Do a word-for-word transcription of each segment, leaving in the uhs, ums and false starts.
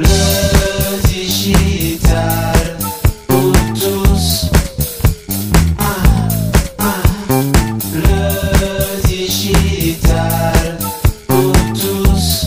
Le digital pour tous. Ah, ah. Le digital pour tous.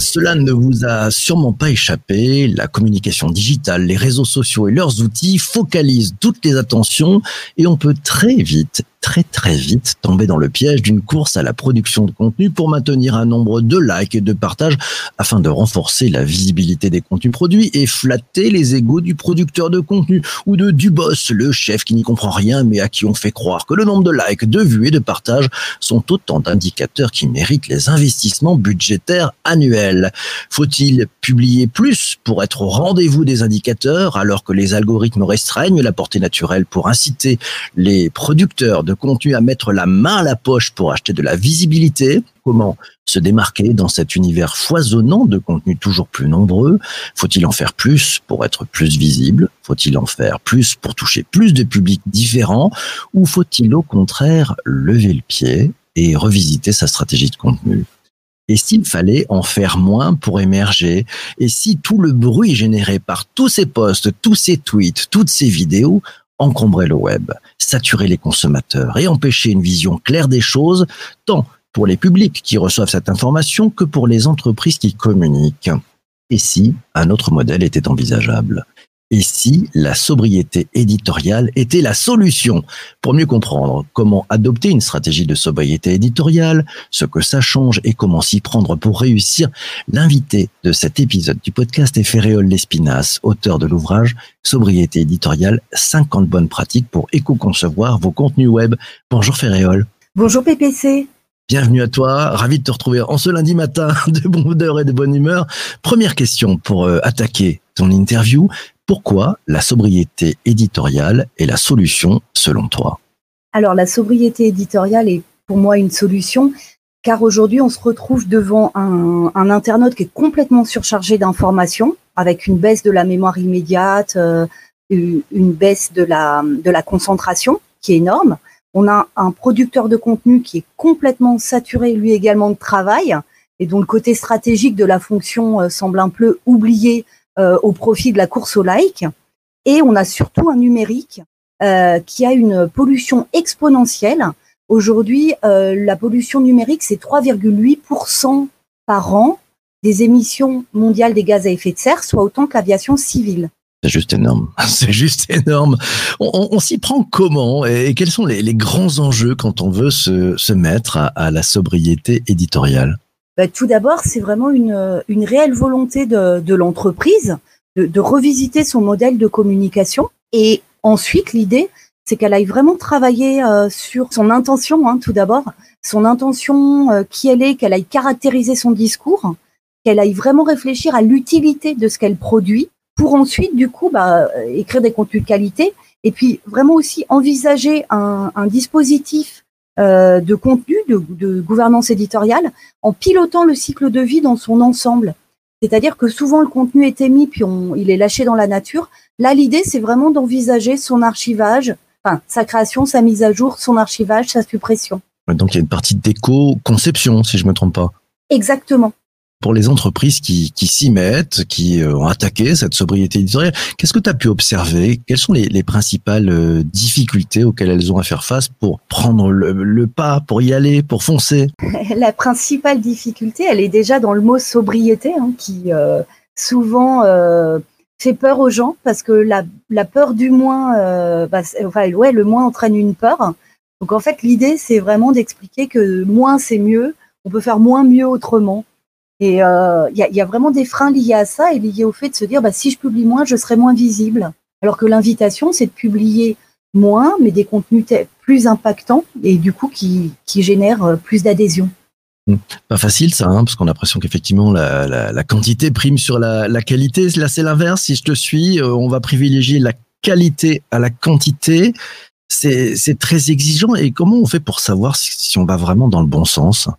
Cela ne vous a sûrement pas échappé, la communication digitale, les réseaux sociaux et leurs outils focalisent toutes les attentions et on peut très vite très très vite tomber dans le piège d'une course à la production de contenu pour maintenir un nombre de likes et de partages afin de renforcer la visibilité des contenus produits et flatter les égos du producteur de contenu ou de du boss, le chef qui n'y comprend rien mais à qui on fait croire que le nombre de likes, de vues et de partages sont autant d'indicateurs qui méritent les investissements budgétaires annuels. Faut-il publier plus pour être au rendez-vous des indicateurs alors que les algorithmes restreignent la portée naturelle pour inciter les producteurs de de contenu à mettre la main à la poche pour acheter de la visibilité? Comment se démarquer dans cet univers foisonnant de contenus toujours plus nombreux? Faut-il en faire plus pour être plus visible? Faut-il en faire plus pour toucher plus de publics différents? Ou faut-il au contraire lever le pied et revisiter sa stratégie de contenu? Et s'il fallait en faire moins pour émerger? Et si tout le bruit généré par tous ces posts, tous ces tweets, toutes ces vidéos encombrer le web, saturer les consommateurs et empêcher une vision claire des choses, tant pour les publics qui reçoivent cette information que pour les entreprises qui communiquent. Et si un autre modèle était envisageable? Et si la sobriété éditoriale était la solution? Pour mieux comprendre comment adopter une stratégie de sobriété éditoriale, ce que ça change et comment s'y prendre pour réussir, l'invité de cet épisode du podcast est Ferréol Lespinasse, auteur de l'ouvrage Sobriété éditoriale, cinquante bonnes pratiques pour éco-concevoir vos contenus web. Bonjour Ferréol. Bonjour P P C. Bienvenue à toi, ravi de te retrouver en ce lundi matin de bonne heure et de bonne humeur. Première question pour euh, attaquer ton interview. Pourquoi la sobriété éditoriale est la solution selon toi? Alors la sobriété éditoriale est pour moi une solution car aujourd'hui on se retrouve devant un, un internaute qui est complètement surchargé d'informations avec une baisse de la mémoire immédiate, euh, une baisse de la, de la concentration qui est énorme. On a un producteur de contenu qui est complètement saturé lui également de travail et dont le côté stratégique de la fonction euh, semble un peu oublié Euh, au profit de la course au like, et on a surtout un numérique euh, qui a une pollution exponentielle. Aujourd'hui, euh, la pollution numérique, c'est trois virgule huit pour cent par an des émissions mondiales des gaz à effet de serre, soit autant que l'aviation civile. C'est juste énorme, c'est juste énorme. On, on, on s'y prend comment et quels sont les, les grands enjeux quand on veut se, se mettre à, à la sobriété éditoriale? Tout d'abord, c'est vraiment une, une réelle volonté de, de l'entreprise de, de revisiter son modèle de communication. Et ensuite, l'idée, c'est qu'elle aille vraiment travailler euh, sur son intention, hein, tout d'abord, son intention, euh, qui elle est, qu'elle aille caractériser son discours, qu'elle aille vraiment réfléchir à l'utilité de ce qu'elle produit pour ensuite, du coup, bah, écrire des contenus de qualité et puis vraiment aussi envisager un, un dispositif Euh, de contenu, de, de gouvernance éditoriale, en pilotant le cycle de vie dans son ensemble. C'est-à-dire que souvent, le contenu est émis, puis on, il est lâché dans la nature. Là, l'idée, c'est vraiment d'envisager son archivage, enfin, sa création, sa mise à jour, son archivage, sa suppression. Donc, il y a une partie d'éco-conception, si je ne me trompe pas. Exactement. Pour les entreprises qui, qui s'y mettent, qui ont attaqué cette sobriété éditoriale, qu'est-ce que tu as pu observer? Quelles sont les, les principales difficultés auxquelles elles ont à faire face pour prendre le, le pas, pour y aller, pour foncer? La principale difficulté, elle est déjà dans le mot sobriété, hein, qui euh, souvent euh, fait peur aux gens parce que la, la peur du moins, euh, bah, enfin, ouais, le moins entraîne une peur. Donc en fait, l'idée, c'est vraiment d'expliquer que moins, c'est mieux. On peut faire moins mieux autrement. Et il euh, y, y a vraiment des freins liés à ça et liés au fait de se dire bah, si je publie moins, je serai moins visible. Alors que l'invitation, c'est de publier moins, mais des contenus t- plus impactants et du coup qui, qui génèrent plus d'adhésion. Pas facile ça, hein, parce qu'on a l'impression qu'effectivement la, la, la quantité prime sur la, la qualité. Là, c'est l'inverse. Si je te suis, on va privilégier la qualité à la quantité. C'est, c'est très exigeant. Et comment on fait pour savoir si, si on va vraiment dans le bon sens?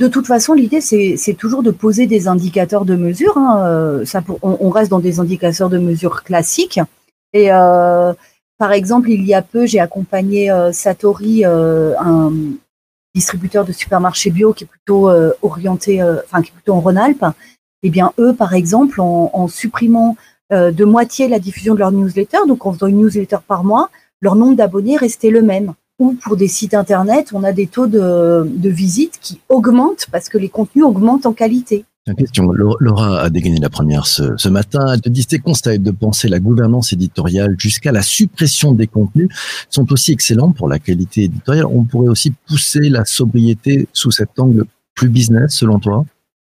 De toute façon, l'idée, c'est, c'est toujours de poser des indicateurs de mesure. Hein. Ça, on, on reste dans des indicateurs de mesure classiques. Et euh, par exemple, il y a peu, j'ai accompagné euh, Satori, euh, un distributeur de supermarché bio qui est plutôt euh, orienté, euh, enfin qui est plutôt en Rhône-Alpes, eh bien eux, par exemple, en, en supprimant euh, de moitié la diffusion de leur newsletter, donc en faisant une newsletter par mois, leur nombre d'abonnés restait le même. Ou pour des sites internet, on a des taux de, de visite qui augmentent parce que les contenus augmentent en qualité. Une question. Laura a dégainé la première ce, ce matin. Elle te dit tes conseils de penser la gouvernance éditoriale jusqu'à la suppression des contenus sont aussi excellents pour la qualité éditoriale. On pourrait aussi pousser la sobriété sous cet angle plus business, selon toi?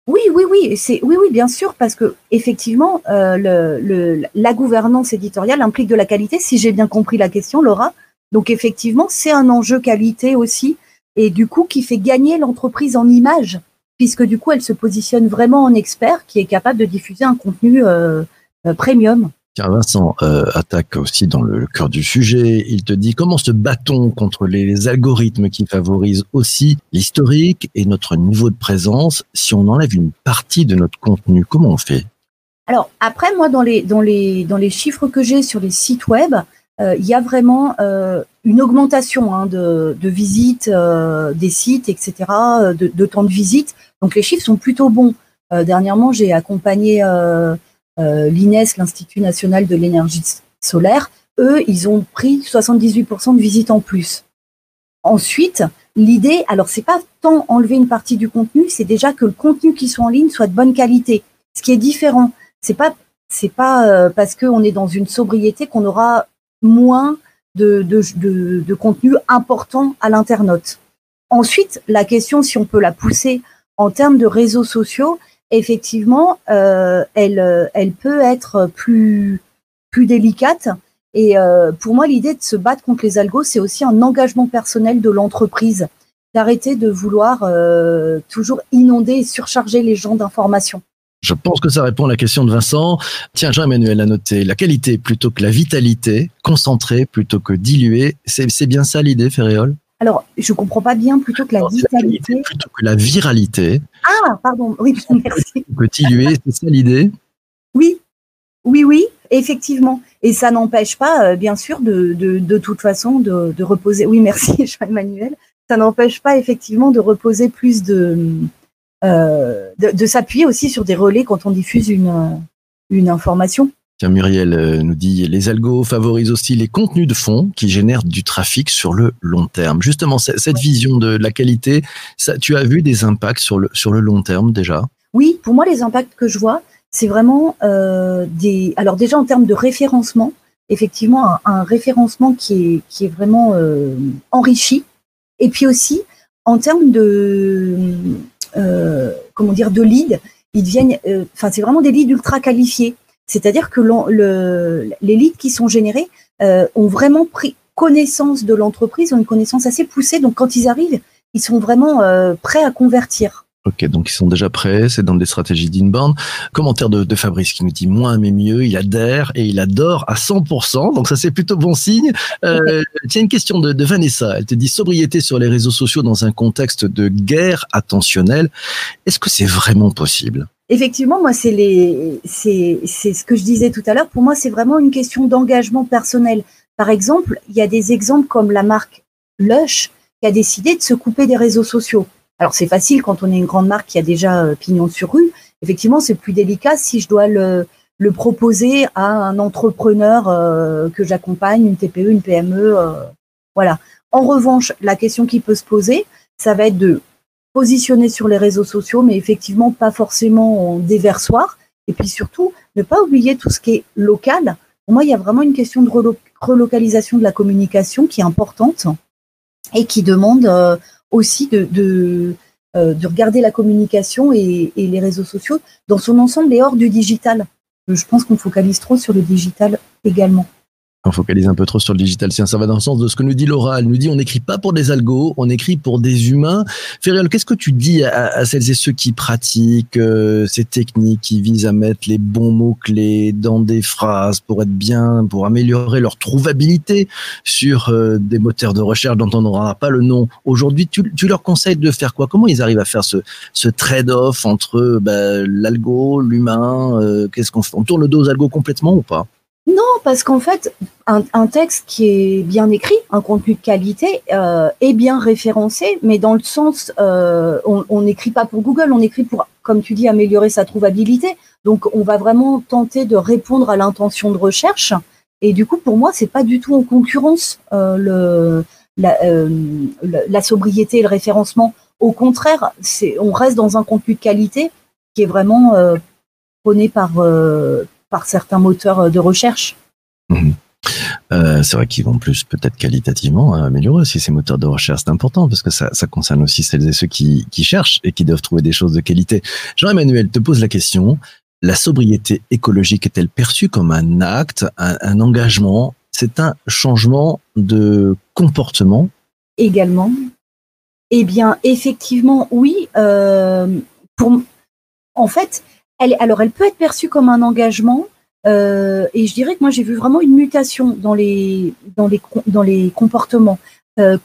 Oui, oui, oui, c'est oui, oui, bien sûr, parce que effectivement, euh, le, le, la gouvernance éditoriale implique de la qualité. Si j'ai bien compris la question, Laura. Donc effectivement, c'est un enjeu qualité aussi, et du coup qui fait gagner l'entreprise en image, puisque du coup elle se positionne vraiment en expert qui est capable de diffuser un contenu euh, euh, premium. Car Vincent euh, attaque aussi dans le cœur du sujet. Il te dit comment se bat-on contre les algorithmes qui favorisent aussi l'historique et notre niveau de présence si on enlève une partie de notre contenu, comment on fait? Alors après, moi dans les dans les dans les chiffres que j'ai sur les sites web, il euh, y a vraiment euh, une augmentation hein, de, de visites euh, des sites, et cetera, de, de temps de visite. Donc, les chiffres sont plutôt bons. Euh, dernièrement, j'ai accompagné euh, euh, l'I N E S, l'Institut National de l'Énergie Solaire. Eux, ils ont pris soixante-dix-huit pour cent de visites en plus. Ensuite, l'idée, alors, c'est pas tant enlever une partie du contenu, c'est déjà que le contenu qui soit en ligne soit de bonne qualité. Ce qui est différent, c'est pas, c'est pas euh, parce qu'on est dans une sobriété qu'on aura moins de, de, de, de contenu important à l'internaute. Ensuite, la question, si on peut la pousser en termes de réseaux sociaux, effectivement, euh, elle, elle peut être plus, plus délicate. Et euh, pour moi, l'idée de se battre contre les algos, c'est aussi un engagement personnel de l'entreprise, d'arrêter de vouloir euh, toujours inonder et surcharger les gens d'informations. Je pense que ça répond à la question de Vincent. Tiens, Jean-Emmanuel a noté la qualité plutôt que la vitalité, concentrée plutôt que diluée. C'est, c'est bien ça l'idée, Ferréol? Alors, je ne comprends pas bien, plutôt que la Alors, vitalité. La qualité plutôt que la viralité. Ah, pardon, oui, merci. Plutôt que diluée, c'est ça l'idée? Oui, oui, oui, effectivement. Et ça n'empêche pas, bien sûr, de, de, de toute façon, de, de reposer. Oui, merci, Jean-Emmanuel. Ça n'empêche pas, effectivement, de reposer plus de... Euh, de, de s'appuyer aussi sur des relais quand on diffuse une, une information. Tiens, Muriel nous dit « Les algos favorisent aussi les contenus de fond qui génèrent du trafic sur le long terme. » Justement, c- cette ouais. vision de la qualité, ça, tu as vu des impacts sur le, sur le long terme déjà? Oui, pour moi, les impacts que je vois, c'est vraiment euh, des… Alors déjà, en termes de référencement, effectivement, un, un référencement qui est, qui est vraiment euh, enrichi. Et puis aussi, en termes de… Euh, comment dire, de leads, ils deviennent, enfin, euh, c'est vraiment des leads ultra qualifiés. C'est-à-dire que le, les leads qui sont générés euh, ont vraiment pris connaissance de l'entreprise, ont une connaissance assez poussée. Donc, quand ils arrivent, ils sont vraiment euh, prêts à convertir. Ok, donc ils sont déjà prêts, c'est dans des stratégies d'inbound. Commentaire de, de Fabrice qui nous dit « Moins mais mieux, il adhère et il adore à cent pour cent », donc ça c'est plutôt bon signe. Euh, tiens, une question de, de Vanessa, elle te dit « Sobriété sur les réseaux sociaux dans un contexte de guerre attentionnelle, est-ce que c'est vraiment possible ?» Effectivement, moi c'est, les, c'est, c'est ce que je disais tout à l'heure, pour moi c'est vraiment une question d'engagement personnel. Par exemple, il y a des exemples comme la marque Lush qui a décidé de se couper des réseaux sociaux. Alors, c'est facile quand on est une grande marque qui a déjà pignon sur rue. Effectivement, c'est plus délicat si je dois le, le proposer à un entrepreneur euh, que j'accompagne, une T P E, une P M E. Euh, voilà. En revanche, la question qui peut se poser, ça va être de positionner sur les réseaux sociaux, mais effectivement pas forcément en déversoir. Et puis surtout, ne pas oublier tout ce qui est local. Pour moi, il y a vraiment une question de relo- relocalisation de la communication qui est importante et qui demande... Euh, aussi de, de, euh, de regarder la communication et, et les réseaux sociaux dans son ensemble et hors du digital. Je pense qu'on focalise trop sur le digital également. On focalise un peu trop sur le digital. Ça va dans le sens de ce que nous dit Laura. Elle nous dit on n'écrit pas pour des algos, on écrit pour des humains. Ferréol, qu'est-ce que tu dis à, à celles et ceux qui pratiquent euh, ces techniques qui visent à mettre les bons mots-clés dans des phrases pour être bien, pour améliorer leur trouvabilité sur euh, des moteurs de recherche dont on n'aura pas le nom aujourd'hui? Tu, tu leur conseilles de faire quoi? Comment ils arrivent à faire ce, ce trade-off entre ben, l'algo, l'humain euh, Qu'est-ce qu'on fait? On tourne le dos aux algos complètement ou pas? Non, parce qu'en fait, un, un texte qui est bien écrit, un contenu de qualité, euh, est bien référencé, mais dans le sens, euh, on n'écrit pas pour Google, on écrit pour comme tu dis, améliorer sa trouvabilité. Donc, on va vraiment tenter de répondre à l'intention de recherche. Et du coup, pour moi, c'est pas du tout en concurrence euh, le, la, euh, la sobriété et le référencement. Au contraire, c'est, on reste dans un contenu de qualité qui est vraiment euh, prôné par, euh, par certains moteurs de recherche. Mmh. Euh, c'est vrai qu'ils vont plus peut-être qualitativement améliorer aussi ces moteurs de recherche, c'est important parce que ça, ça concerne aussi celles et ceux qui, qui cherchent et qui doivent trouver des choses de qualité. Jean-Emmanuel te pose la question, la sobriété écologique est-elle perçue comme un acte, un, un engagement? C'est un changement de comportement également? Eh bien, effectivement, oui. Euh, pour, en fait, elle, alors elle peut être perçue comme un engagement. Euh, et je dirais que moi, j'ai vu vraiment une mutation dans les, dans les, dans les comportements. Euh,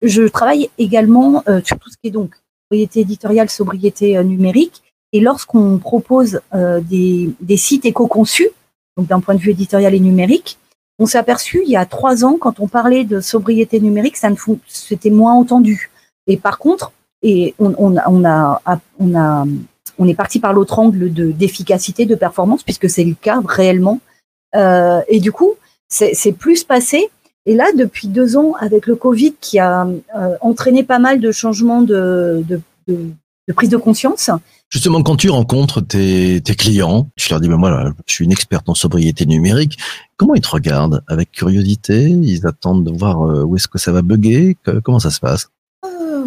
je travaille également euh, sur tout ce qui est donc sobriété éditoriale, sobriété euh, numérique. Et lorsqu'on propose euh, des, des sites éco-conçus, donc d'un point de vue éditorial et numérique, on s'est aperçu il y a trois ans, quand on parlait de sobriété numérique, ça ne fou, c'était moins entendu. Et par contre, et on, on, on a, on a On est parti par l'autre angle de, d'efficacité, de performance, puisque c'est le cas réellement. Euh, et du coup, c'est, c'est plus passé. Et là, depuis deux ans, avec le Covid qui a euh, entraîné pas mal de changements de, de, de, de prise de conscience. Justement, quand tu rencontres tes, tes clients, tu leur dis, ben moi, là, je suis une experte en sobriété numérique. Comment ils te regardent? Avec curiosité? Ils attendent de voir où est-ce que ça va bugger? Comment ça se passe?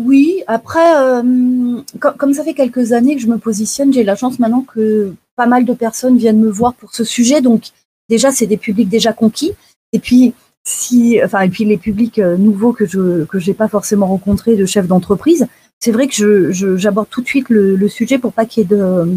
Oui, après, euh, comme ça fait quelques années que je me positionne, j'ai la chance maintenant que pas mal de personnes viennent me voir pour ce sujet. Donc, déjà, c'est des publics déjà conquis. Et puis, si, enfin, et puis les publics nouveaux que je que j'ai pas forcément rencontrés de chefs d'entreprise, c'est vrai que je, je, j'aborde tout de suite le, le sujet pour pas qu'il y ait de,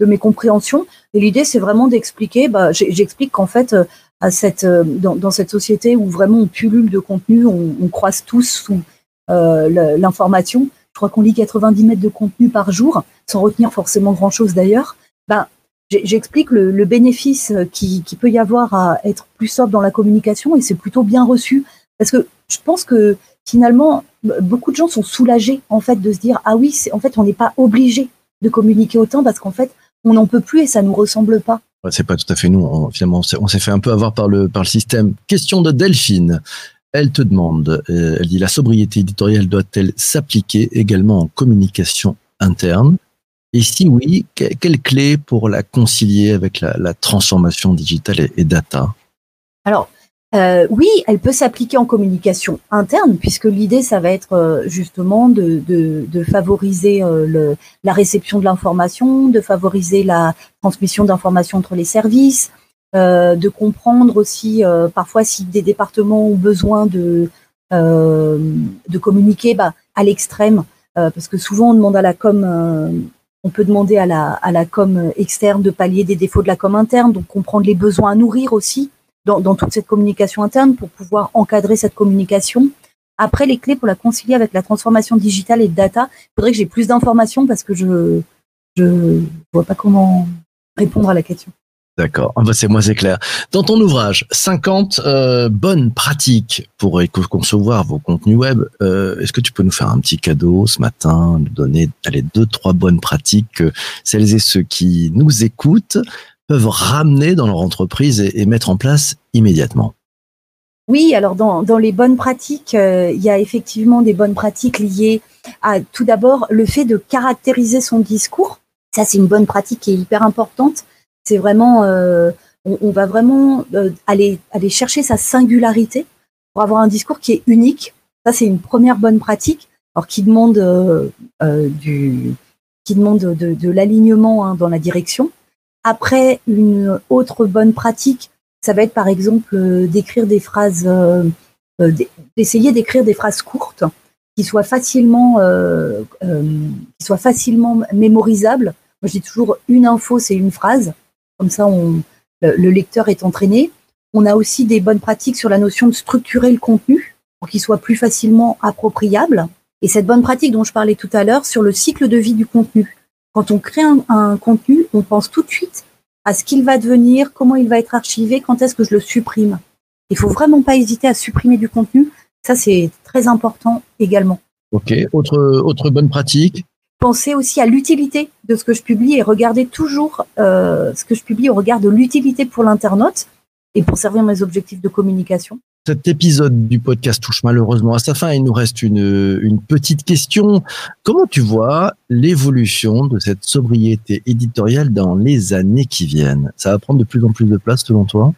de mécompréhension. Et l'idée, c'est vraiment d'expliquer. Bah, j'explique qu'en fait, à cette dans, dans cette société où vraiment on pullule de contenu, on, on croise tous sous Euh, l'information, je crois qu'on lit quatre-vingt-dix mètres de contenu par jour, sans retenir forcément grand-chose d'ailleurs. Ben, j'explique le, le bénéfice qui, qui peut y avoir à être plus sobre dans la communication et c'est plutôt bien reçu. Parce que je pense que finalement, beaucoup de gens sont soulagés en fait de se dire ah oui, c'est, en fait, on n'est pas obligé de communiquer autant parce qu'en fait, on n'en peut plus et ça ne nous ressemble pas. Ouais, c'est pas tout à fait nous. On, finalement, on s'est, on s'est fait un peu avoir par le, par le système. Question de Delphine. Elle te demande, elle dit, la sobriété éditoriale doit-elle s'appliquer également en communication interne? Et si oui, que, quelle clé pour la concilier avec la, la transformation digitale et, et data? Alors, euh, oui, elle peut s'appliquer en communication interne, puisque l'idée, ça va être justement de, de, de favoriser le, la réception de l'information, de favoriser la transmission d'informations entre les services, Euh, de comprendre aussi euh, parfois si des départements ont besoin de, euh, de communiquer bah, à l'extrême, euh, parce que souvent on demande à la com, euh, on peut demander à la, à la com externe de pallier des défauts de la com interne, donc comprendre les besoins à nourrir aussi dans, dans toute cette communication interne pour pouvoir encadrer cette communication. Après, les clés pour la concilier avec la transformation digitale et data, il faudrait que j'ai plus d'informations parce que je je vois pas comment répondre à la question. D'accord, ah bah c'est moi c'est clair. Dans ton ouvrage, cinquante euh, bonnes pratiques pour éco-concevoir vos contenus web, euh, est-ce que tu peux nous faire un petit cadeau ce matin, nous donner allez, deux, trois bonnes pratiques que celles et ceux qui nous écoutent peuvent ramener dans leur entreprise et, et mettre en place immédiatement? Oui, alors dans, dans les bonnes pratiques, euh, il y a effectivement des bonnes pratiques liées à tout d'abord le fait de caractériser son discours. Ça, c'est une bonne pratique qui est hyper importante. C'est vraiment, euh, on, on va vraiment euh, aller, aller chercher sa singularité pour avoir un discours qui est unique. Ça, c'est une première bonne pratique, alors qui demande euh, euh, du, qui demande de, de l'alignement hein, dans la direction. Après, une autre bonne pratique, ça va être par exemple euh, d'écrire des phrases, euh, euh, d'essayer d'écrire des phrases courtes qui soient facilement, euh, euh, qui soient facilement mémorisables. Moi, je dis toujours une info, c'est une phrase. Comme ça, on, le lecteur est entraîné. On a aussi des bonnes pratiques sur la notion de structurer le contenu pour qu'il soit plus facilement appropriable. Et cette bonne pratique dont je parlais tout à l'heure sur le cycle de vie du contenu. Quand on crée un, un contenu, on pense tout de suite à ce qu'il va devenir, comment il va être archivé, quand est-ce que je le supprime. Il faut vraiment pas hésiter à supprimer du contenu. Ça, c'est très important également. Ok. Autre, autre bonne pratique? penser aussi à l'utilité de ce que je publie et regarder toujours euh, ce que je publie au regard de l'utilité pour l'internaute et pour servir mes objectifs de communication. Cet épisode du podcast touche malheureusement à sa fin. Il nous reste une, une petite question. Comment tu vois l'évolution de cette sobriété éditoriale dans les années qui viennent? Ça va prendre de plus en plus de place selon toi?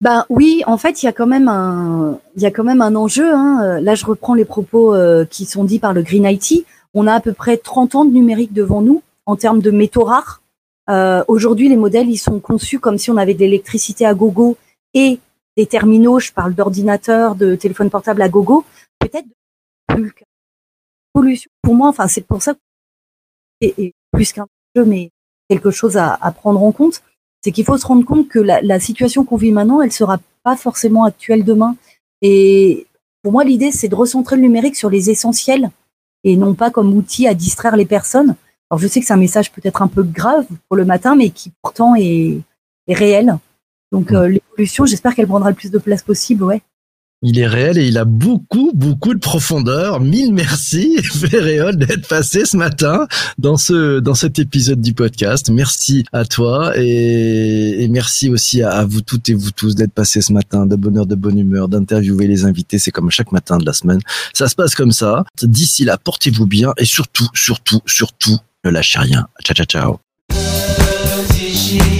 Ben oui, en fait, il y a quand même un, il y a quand même un enjeu. Hein. Là, je reprends les propos euh, qui sont dits par le Green I T. On a à peu près trente ans de numérique devant nous en termes de métaux rares. Euh, aujourd'hui, les modèles, ils sont conçus comme si on avait de l'électricité à gogo et des terminaux. Je parle d'ordinateurs, de téléphones portables à gogo. Peut-être plus qu'une pollution. Pour moi, enfin, c'est pour ça que et, et plus qu'un jeu, mais quelque chose à, à prendre en compte. C'est qu'il faut se rendre compte que la, la situation qu'on vit maintenant, elle sera pas forcément actuelle demain. Et pour moi, l'idée, c'est de recentrer le numérique sur les essentiels et non pas comme outil à distraire les personnes. Alors, je sais que c'est un message peut-être un peu grave pour le matin, mais qui pourtant est, est réel. Donc, euh, l'évolution, j'espère qu'elle prendra le plus de place possible, ouais. Il est réel et il a beaucoup, beaucoup de profondeur. Mille merci, Ferréol, d'être passé ce matin dans ce, dans cet épisode du podcast. Merci à toi et, et merci aussi à, à vous toutes et vous tous d'être passés ce matin de bonne heure, de bonne humeur, d'interviewer les invités. C'est comme chaque matin de la semaine. Ça se passe comme ça. D'ici là, portez-vous bien et surtout, surtout, surtout, ne lâchez rien. Ciao, ciao, ciao.